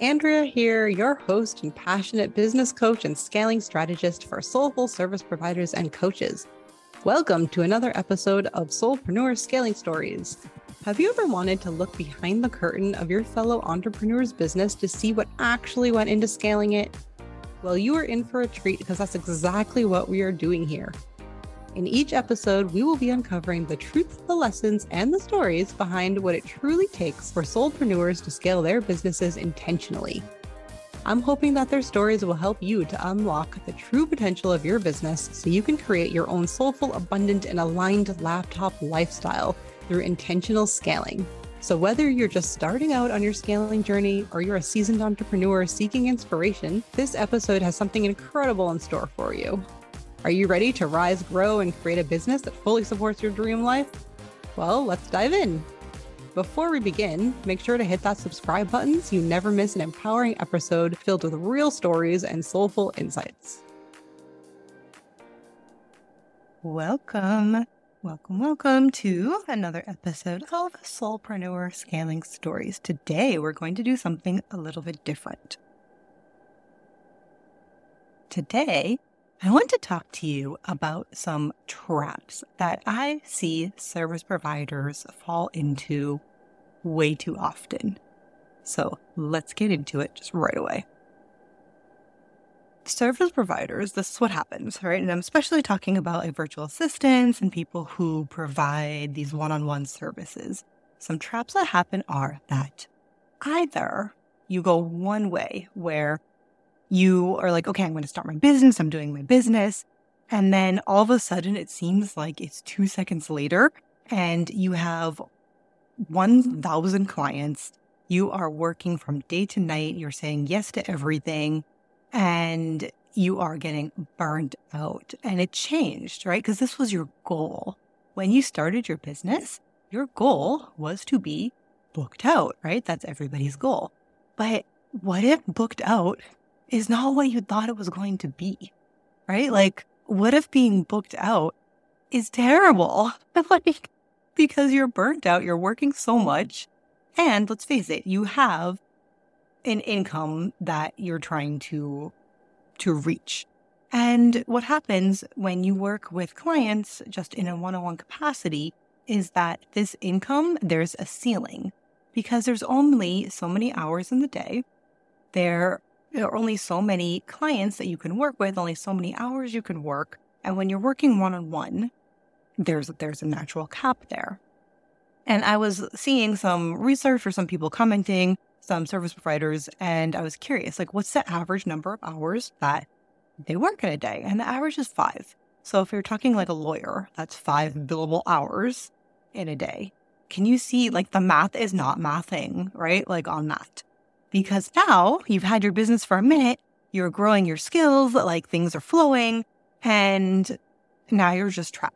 Andrea here, your host and passionate business coach and scaling strategist for soulful service providers and coaches. Welcome to another episode of Soulpreneur Scaling Stories. Have you ever wanted to look behind the curtain of your fellow entrepreneur's business to see what actually went into scaling it? Well, you are in for a treat because that's exactly what we are doing here. In each episode, we will be uncovering the truth, the lessons, and the stories behind what it truly takes for soulpreneurs to scale their businesses intentionally. I'm hoping that their stories will help you to unlock the true potential of your business so you can create your own soulful, abundant, and aligned laptop lifestyle through intentional scaling. So whether you're just starting out on your scaling journey or you're a seasoned entrepreneur seeking inspiration, this episode has something incredible in store for you. Are you ready to rise, grow, and create a business that fully supports your dream life? Well, let's dive in. Before we begin, make sure to hit that subscribe button so you never miss an empowering episode filled with real stories and soulful insights. Welcome to another episode of Soulpreneur Scaling Stories. Today, we're going to do something a little bit different. Today, I want to talk to you about some traps that I see service providers fall into way too often. So let's get into it just right away. Service providers, this is what happens, right? And I'm especially talking about like virtual assistants and people who provide these one-on-one services. Some traps that happen are that either you go one way where you are like, okay, I'm going to start my business. I'm doing my business. And then all of a sudden, it seems like it's 2 seconds later and you have 1,000 clients. You are working from day to night. You're saying yes to everything and you are getting burned out. And it changed, right? Because this was your goal. When you started your business, your goal was to be booked out, right? That's everybody's goal. But what if booked out is not what you thought it was going to be, right? Like, what if being booked out is terrible? Like, because you're burnt out, you're working so much, and let's face it, you have an income that you're trying to reach. And what happens when you work with clients just in a one-on-one capacity is that this income, there's a ceiling because there's only so many hours in the day. There are only so many clients that you can work with, only so many hours you can work. And when you're working one-on-one, there's a natural cap there. And I was seeing some research or some people commenting, some service providers, and I was curious, like, what's the average number of hours that they work in a day? And the average is 5. So if you're talking like a lawyer, that's 5 billable hours in a day. Can you see, like, the math is not mathing, right? Like, on that. Because now you've had your business for a minute, you're growing your skills, like things are flowing, and now you're just trapped.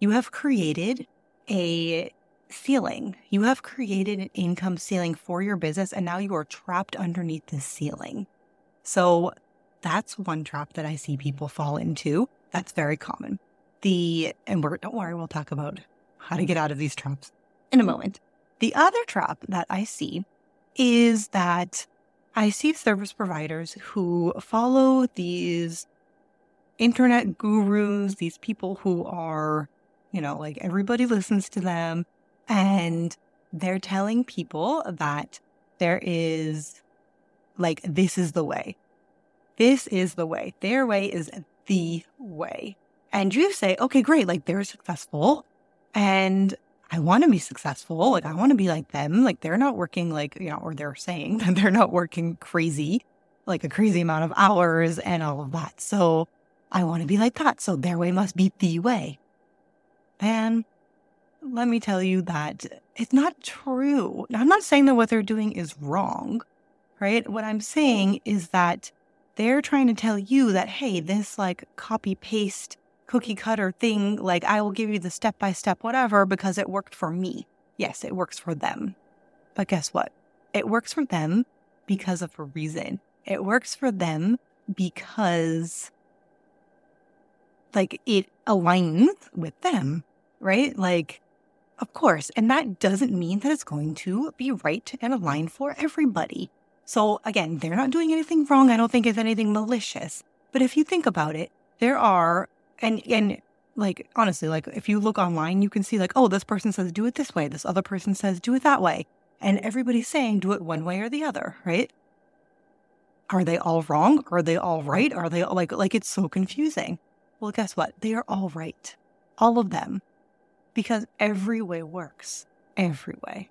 You have created a ceiling. You have created an income ceiling for your business, and now you are trapped underneath this ceiling. So that's one trap that I see people fall into. That's very common. Don't worry, we'll talk about how to get out of these traps in a moment. The other trap that I see is that I see service providers who follow these internet gurus, these people who are, you know, like everybody listens to them, and they're telling people that there is, like, this is the way. This is the way. Their way is the way. And you say, okay, great, like they're successful and I want to be successful. Like, I want to be like them. Like, they're not working like, you know, or they're saying that they're not working crazy, like a crazy amount of hours and all of that. So I want to be like that. So their way must be the way. And let me tell you that it's not true. I'm not saying that what they're doing is wrong, right? What I'm saying is that they're trying to tell you that, hey, this like copy paste cookie cutter thing, like I will give you the step-by-step whatever because it worked for me. Yes, it works for them. But guess what? It works for them because of a reason. It works for them because, like, it aligns with them, right? Like, of course. And that doesn't mean that it's going to be right and aligned for everybody. So again, they're not doing anything wrong. I don't think it's anything malicious. But if you think about it, there are, and like, honestly, like if you look online, you can see like, oh, this person says do it this way. This other person says do it that way. And everybody's saying do it one way or the other, right? Are they all wrong? Are they all right? Are they all, like it's so confusing. Well, guess what? They are all right. All of them. Because every way works. Every way.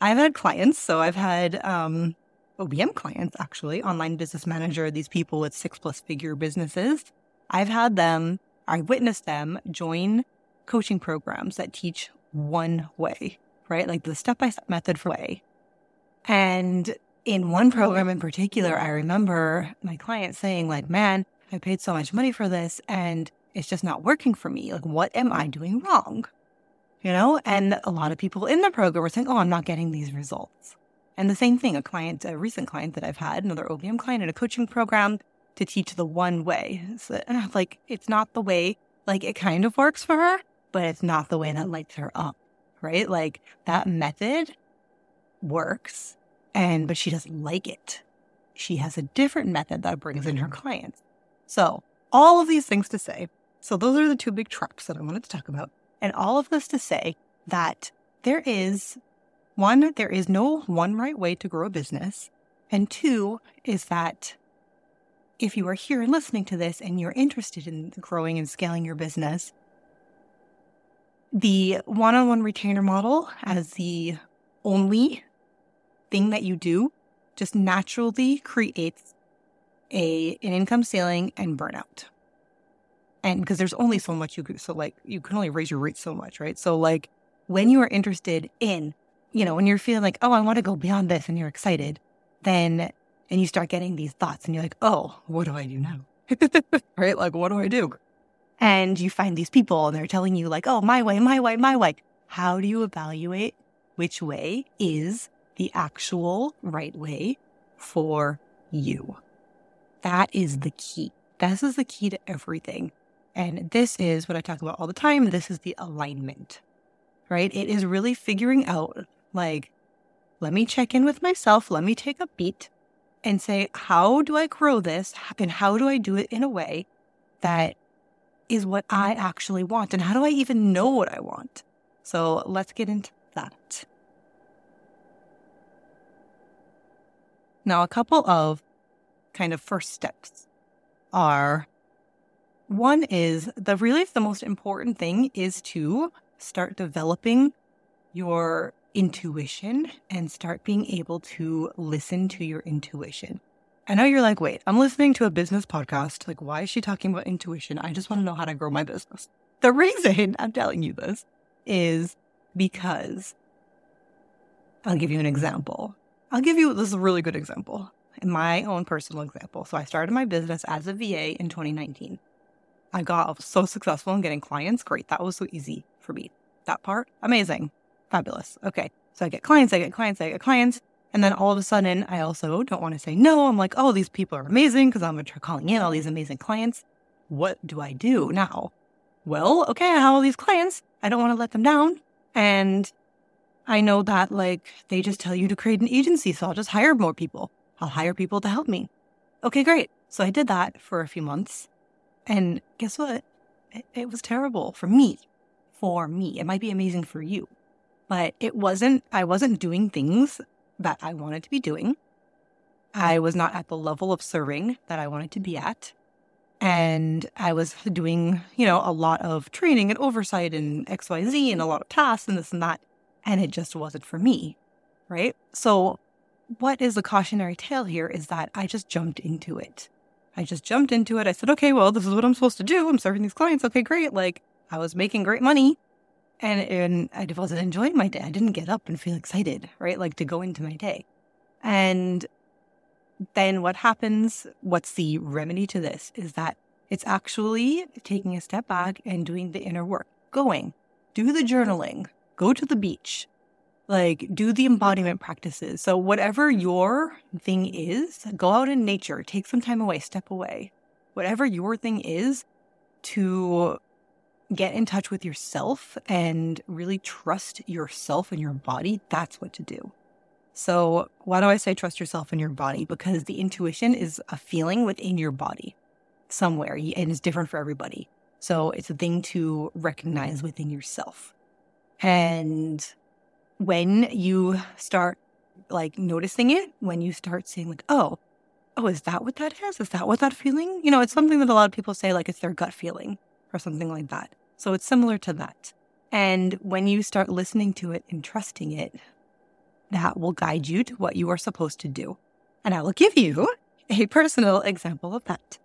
I've had clients, so I've had OBM clients, actually, online business manager, these people with 6+ figure businesses. I've had them, I witnessed them join coaching programs that teach one way, right? Like the step-by-step method for way. And in one program in particular, I remember my client saying like, man, I paid so much money for this and it's just not working for me. Like, what am I doing wrong? You know, and a lot of people in the program were saying, oh, I'm not getting these results. And the same thing, a recent client that I've had, another OBM client in a coaching program to teach the one way. So, like, it's not the way, like it kind of works for her, but it's not the way that lights her up, right? Like that method works, but she doesn't like it. She has a different method that brings in her clients. So all of these things to say, so those are the two big traps that I wanted to talk about. And all of this to say that there is no one right way to grow a business. And two is that if you are here and listening to this and you're interested in growing and scaling your business, the one-on-one retainer model as the only thing that you do just naturally creates an income ceiling and burnout. And because there's only so much you can only raise your rates so much, right? So like when you are interested in, you know, when you're feeling like, oh, I want to go beyond this and you're excited, and you start getting these thoughts and you're like, oh, what do I do now? Right? Like, what do I do? And you find these people and they're telling you like, oh, my way, my way, my way. How do you evaluate which way is the actual right way for you? That is the key. This is the key to everything. And this is what I talk about all the time. This is the alignment, right? It is really figuring out, like, let me check in with myself. Let me take a beat and say, how do I grow this? And how do I do it in a way that is what I actually want? And how do I even know what I want? So let's get into that. Now, a couple of kind of first steps are, one is the most important thing is to start developing your intuition and start being able to listen to your intuition. I know you're like, wait, I'm listening to a business podcast. Like, why is she talking about intuition? I just want to know how to grow my business. The reason I'm telling you this is because I'll give you an example. This is a really good example. My own personal example. So I started my business as a VA in 2019. I was so successful in getting clients. Great. That was so easy for me. That part, amazing. Fabulous. Okay. So I get clients. And then all of a sudden, I also don't want to say no. I'm like, oh, these people are amazing because I'm going to try calling in all these amazing clients. What do I do now? Well, okay, I have all these clients. I don't want to let them down. And I know that like they just tell you to create an agency. So I'll just hire more people. I'll hire people to help me. Okay, great. So I did that for a few months. And guess what? It was terrible for me. It might be amazing for you. But I wasn't doing things that I wanted to be doing. I was not at the level of serving that I wanted to be at. And I was doing, you know, a lot of training and oversight and XYZ and a lot of tasks and this and that. And it just wasn't for me, right? So what is the cautionary tale here is that I just jumped into it. I said, okay, well, this is what I'm supposed to do. I'm serving these clients. Okay, great. Like, I was making great money and I wasn't enjoying my day. I didn't get up and feel excited, right? Like to go into my day. And then what happens? What's the remedy to this is that it's actually taking a step back and doing the inner work, do the journaling, go to the beach. Like, do the embodiment practices. So whatever your thing is, go out in nature, take some time away, step away. Whatever your thing is, to get in touch with yourself and really trust yourself and your body, that's what to do. So why do I say trust yourself and your body? Because the intuition is a feeling within your body somewhere, and it's different for everybody. So it's a thing to recognize within yourself. And when you start like noticing it, when you start seeing like, oh, is that what that is? Is that what that feeling? You know, it's something that a lot of people say, like it's their gut feeling or something like that. So it's similar to that. And when you start listening to it and trusting it, that will guide you to what you are supposed to do. And I will give you a personal example of that.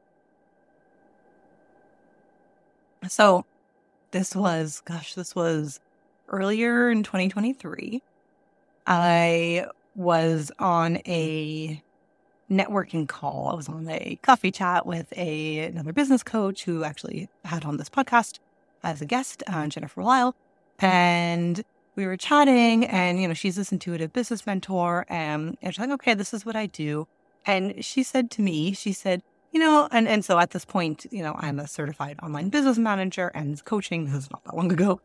So this was earlier in 2023. I was on a networking call. I was on a coffee chat with another business coach who actually had on this podcast as a guest, Jennifer Lyle. And we were chatting, and, you know, she's this intuitive business mentor. And she's like, okay, this is what I do. And she said to me, you know, and so at this point, you know, I'm a certified online business manager and coaching. This is not that long ago.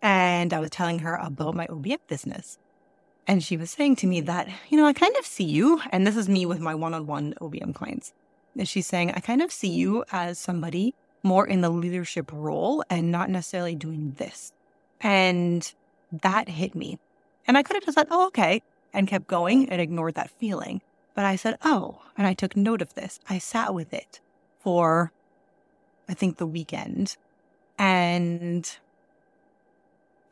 And I was telling her about my OBF business. And she was saying to me that, you know, I kind of see you, and this is me with my one-on-one OBM clients. And she's saying, I kind of see you as somebody more in the leadership role and not necessarily doing this. And that hit me. And I could have just said, oh, okay, and kept going and ignored that feeling. But I said, oh, and I took note of this. I sat with it for, I think, the weekend. And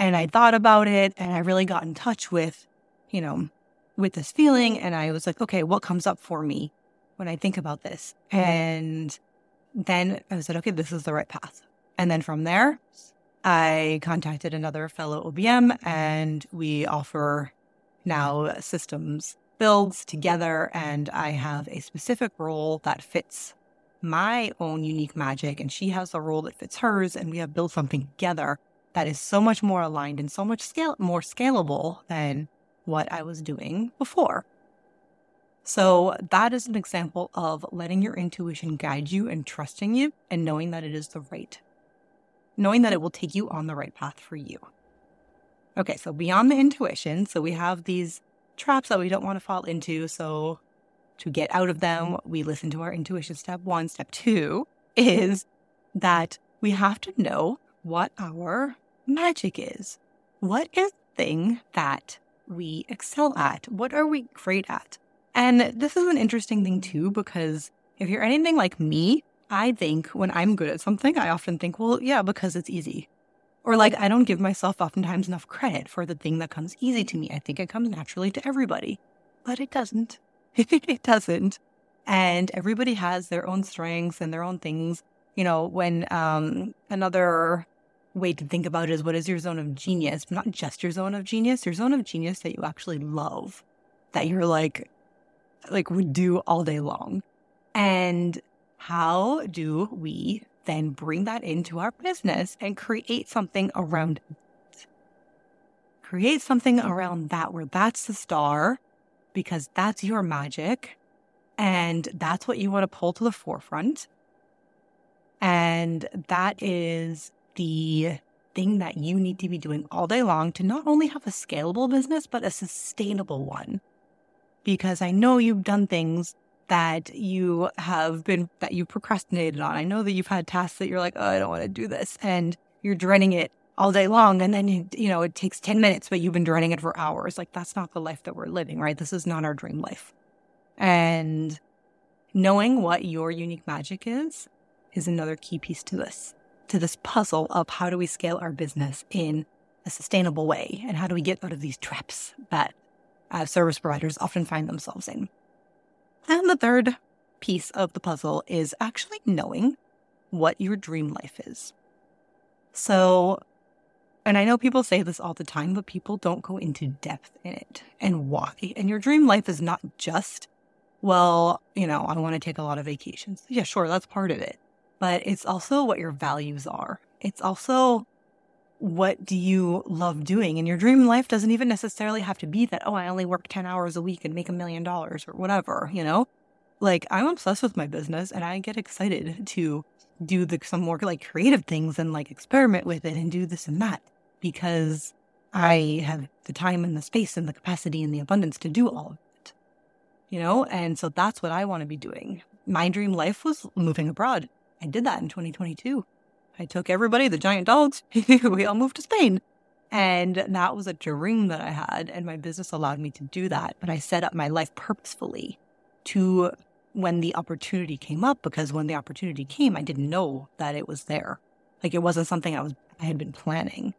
I thought about it, and I really got in touch with, you know, with this feeling. And I was like, okay, what comes up for me when I think about this? And then I said, okay, this is the right path. And then from there, I contacted another fellow OBM, and we offer now systems builds together. And I have a specific role that fits my own unique magic, and she has a role that fits hers. And we have built something together that is so much more aligned and so much more scalable than what I was doing before. So that is an example of letting your intuition guide you and trusting you and knowing that it is the right, knowing that it will take you on the right path for you. Okay, so beyond the intuition, so we have these traps that we don't want to fall into. So to get out of them, we listen to our intuition, step one. Step two is that we have to know what our magic is. What is the thing that we excel at? What are we great at? And this is an interesting thing too, because if you're anything like me, I think when I'm good at something, I often think, well, yeah, because it's easy. Or like, I don't give myself oftentimes enough credit for the thing that comes easy to me. I think it comes naturally to everybody, but it doesn't. It doesn't. And everybody has their own strengths and their own things. You know, when another way to think about it is, what is your zone of genius? But not just your zone of genius, your zone of genius that you actually love, that you're like would do all day long. And how do we then bring that into our business and create something around it? Create something around that where that's the star, because that's your magic and that's what you want to pull to the forefront. And that is the thing that you need to be doing all day long to not only have a scalable business, but a sustainable one. Because I know you've done things that you have been, that you procrastinated on. I know that you've had tasks that you're like, oh, I don't want to do this. And you're dreading it all day long. And then, you know, it takes 10 minutes, but you've been dreading it for hours. Like, that's not the life that we're living, right? This is not our dream life. And knowing what your unique magic is another key piece to this puzzle of how do we scale our business in a sustainable way? And how do we get out of these traps that service providers often find themselves in? And the third piece of the puzzle is actually knowing what your dream life is. So, and I know people say this all the time, but people don't go into depth in it and why. And your dream life is not just, well, you know, I want to take a lot of vacations. Yeah, sure, that's part of it. But it's also what your values are. It's also what do you love doing? And your dream life doesn't even necessarily have to be that, oh, I only work 10 hours a week and make $1 million or whatever, you know? Like, I'm obsessed with my business, and I get excited to do some more like creative things and like experiment with it and do this and that, because I have the time and the space and the capacity and the abundance to do all of it, you know? And so that's what I want to be doing. My dream life was moving abroad. I did that in 2022. I took everybody, the giant dogs, we all moved to Spain. And that was a dream that I had, and my business allowed me to do that. But I set up my life purposefully to when the opportunity came up, because when the opportunity came, I didn't know that it was there. Like, it wasn't something I had been planning.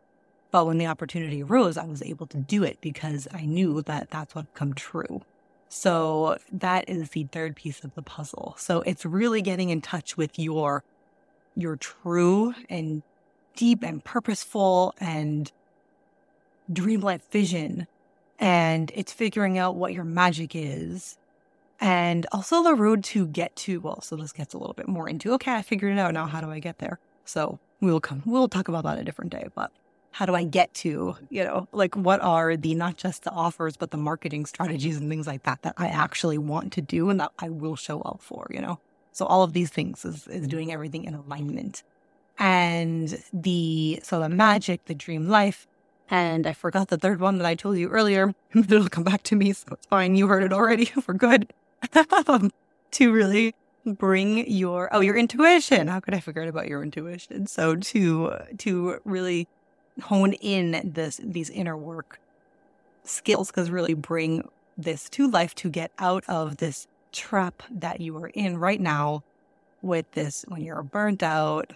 But when the opportunity arose, I was able to do it because I knew that that's what come true. So that is the third piece of the puzzle. So it's really getting in touch with your true and deep and purposeful and dream life vision. And it's figuring out what your magic is. And also the road to get to, well, so this gets a little bit more into, okay, I figured it out. Now how do I get there? So we'll talk about that a different day, but how do I get to, you know, like, what are the, not just the offers, but the marketing strategies and things like that, that I actually want to do and that I will show up for, you know? So all of these things is doing everything in alignment. And the magic, the dream life, and I forgot the third one that I told you earlier, but it'll come back to me, so it's fine. You heard it already. We're good. To really bring your intuition. How could I forget about your intuition? So to really hone in these inner work skills, because really bring this to life, to get out of this trap that you are in right now with this, when you're burnt out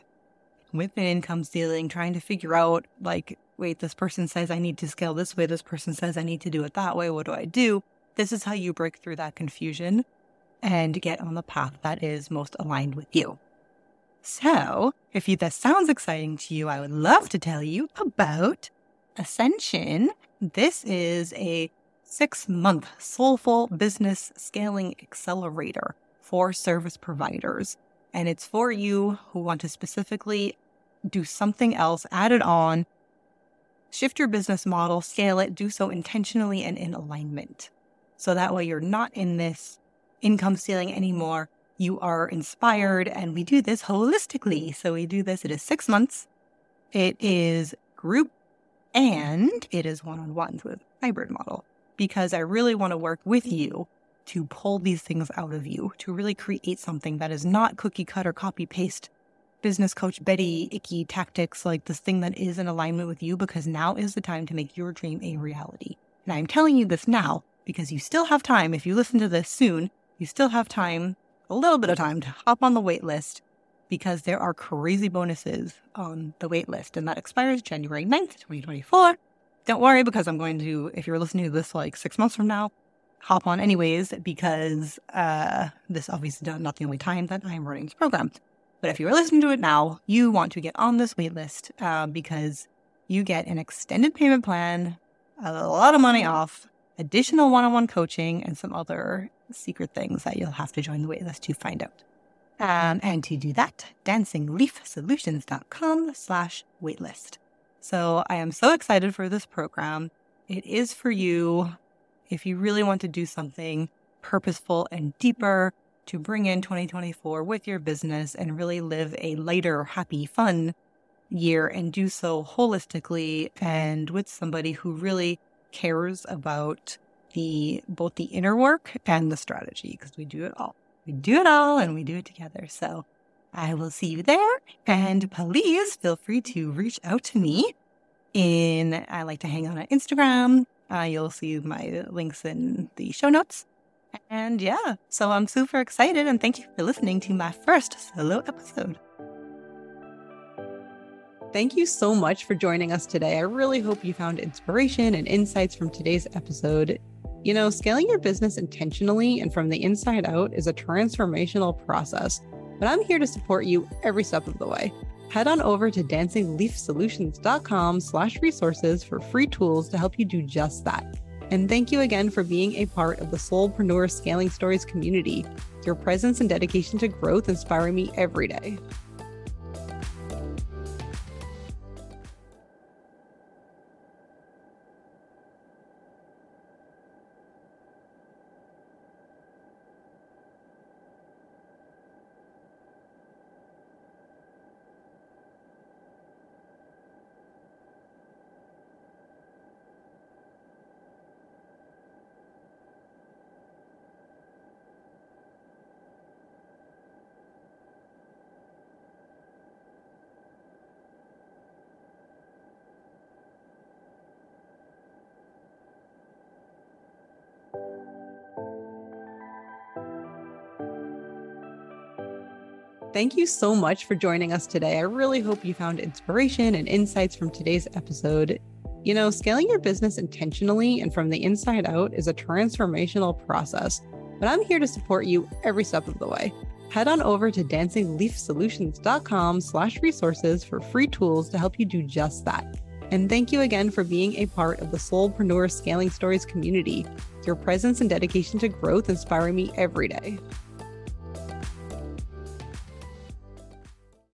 with an income ceiling, trying to figure out, like, wait, this person says I need to scale this way. This person says I need to do it that way. What do I do? This is how you break through that confusion and get on the path that is most aligned with you. So if that sounds exciting to you, I would love to tell you about Ascension. This is a 6-month soulful business scaling accelerator for service providers. And it's for you who want to specifically do something else, add it on, shift your business model, scale it, do so intentionally and in alignment. So that way you're not in this income ceiling anymore. You are inspired, and we do this holistically. So we do this. It is 6 months. It is group, and it is one-on-one with hybrid model, because I really want to work with you to pull these things out of you, to really create something that is not cookie cutter, copy paste, business coach, Betty, icky tactics, like this thing that is in alignment with you, because now is the time to make your dream a reality. And I'm telling you this now because you still have time. If you listen to this soon, you still have time, a little bit of time, to hop on the wait list, because there are crazy bonuses on the wait list. And that expires January 9th, 2024. Don't worry, because I'm going to, if you're listening to this like 6 months from now, hop on anyways, because this obviously is not the only time that I'm running this program. But if you're listening to it now, you want to get on this wait list because you get an extended payment plan, a lot of money off, additional one-on-one coaching, and some other secret things that you'll have to join the waitlist to find out. And to do that, dancingleafsolutions.com/waitlist. So I am so excited for this program. It is for you if you really want to do something purposeful and deeper to bring in 2024 with your business and really live a lighter, happy, fun year, and do so holistically and with somebody who really cares about both the inner work and the strategy, because we do it all. We do it all, and we do it together. So I will see you there, and please feel free to reach out to me. I like to hang out on Instagram. You'll see my links in the show notes. And yeah, so I'm super excited, and thank you for listening to my first solo episode. Thank you so much for joining us today. I really hope you found inspiration and insights from today's episode. You know, scaling your business intentionally and from the inside out is a transformational process, but I'm here to support you every step of the way. Head on over to dancingleafsolutions.com/resources for free tools to help you do just that. And thank you again for being a part of the Soulpreneur Scaling Stories community. Your presence and dedication to growth inspire me every day. Thank you so much for joining us today. I really hope you found inspiration and insights from today's episode. You know, scaling your business intentionally and from the inside out is a transformational process, but I'm here to support you every step of the way. Head on over to dancingleafsolutions.com/resources for free tools to help you do just that. And thank you again for being a part of the Soulpreneur Scaling Stories community. Your presence and dedication to growth inspire me every day.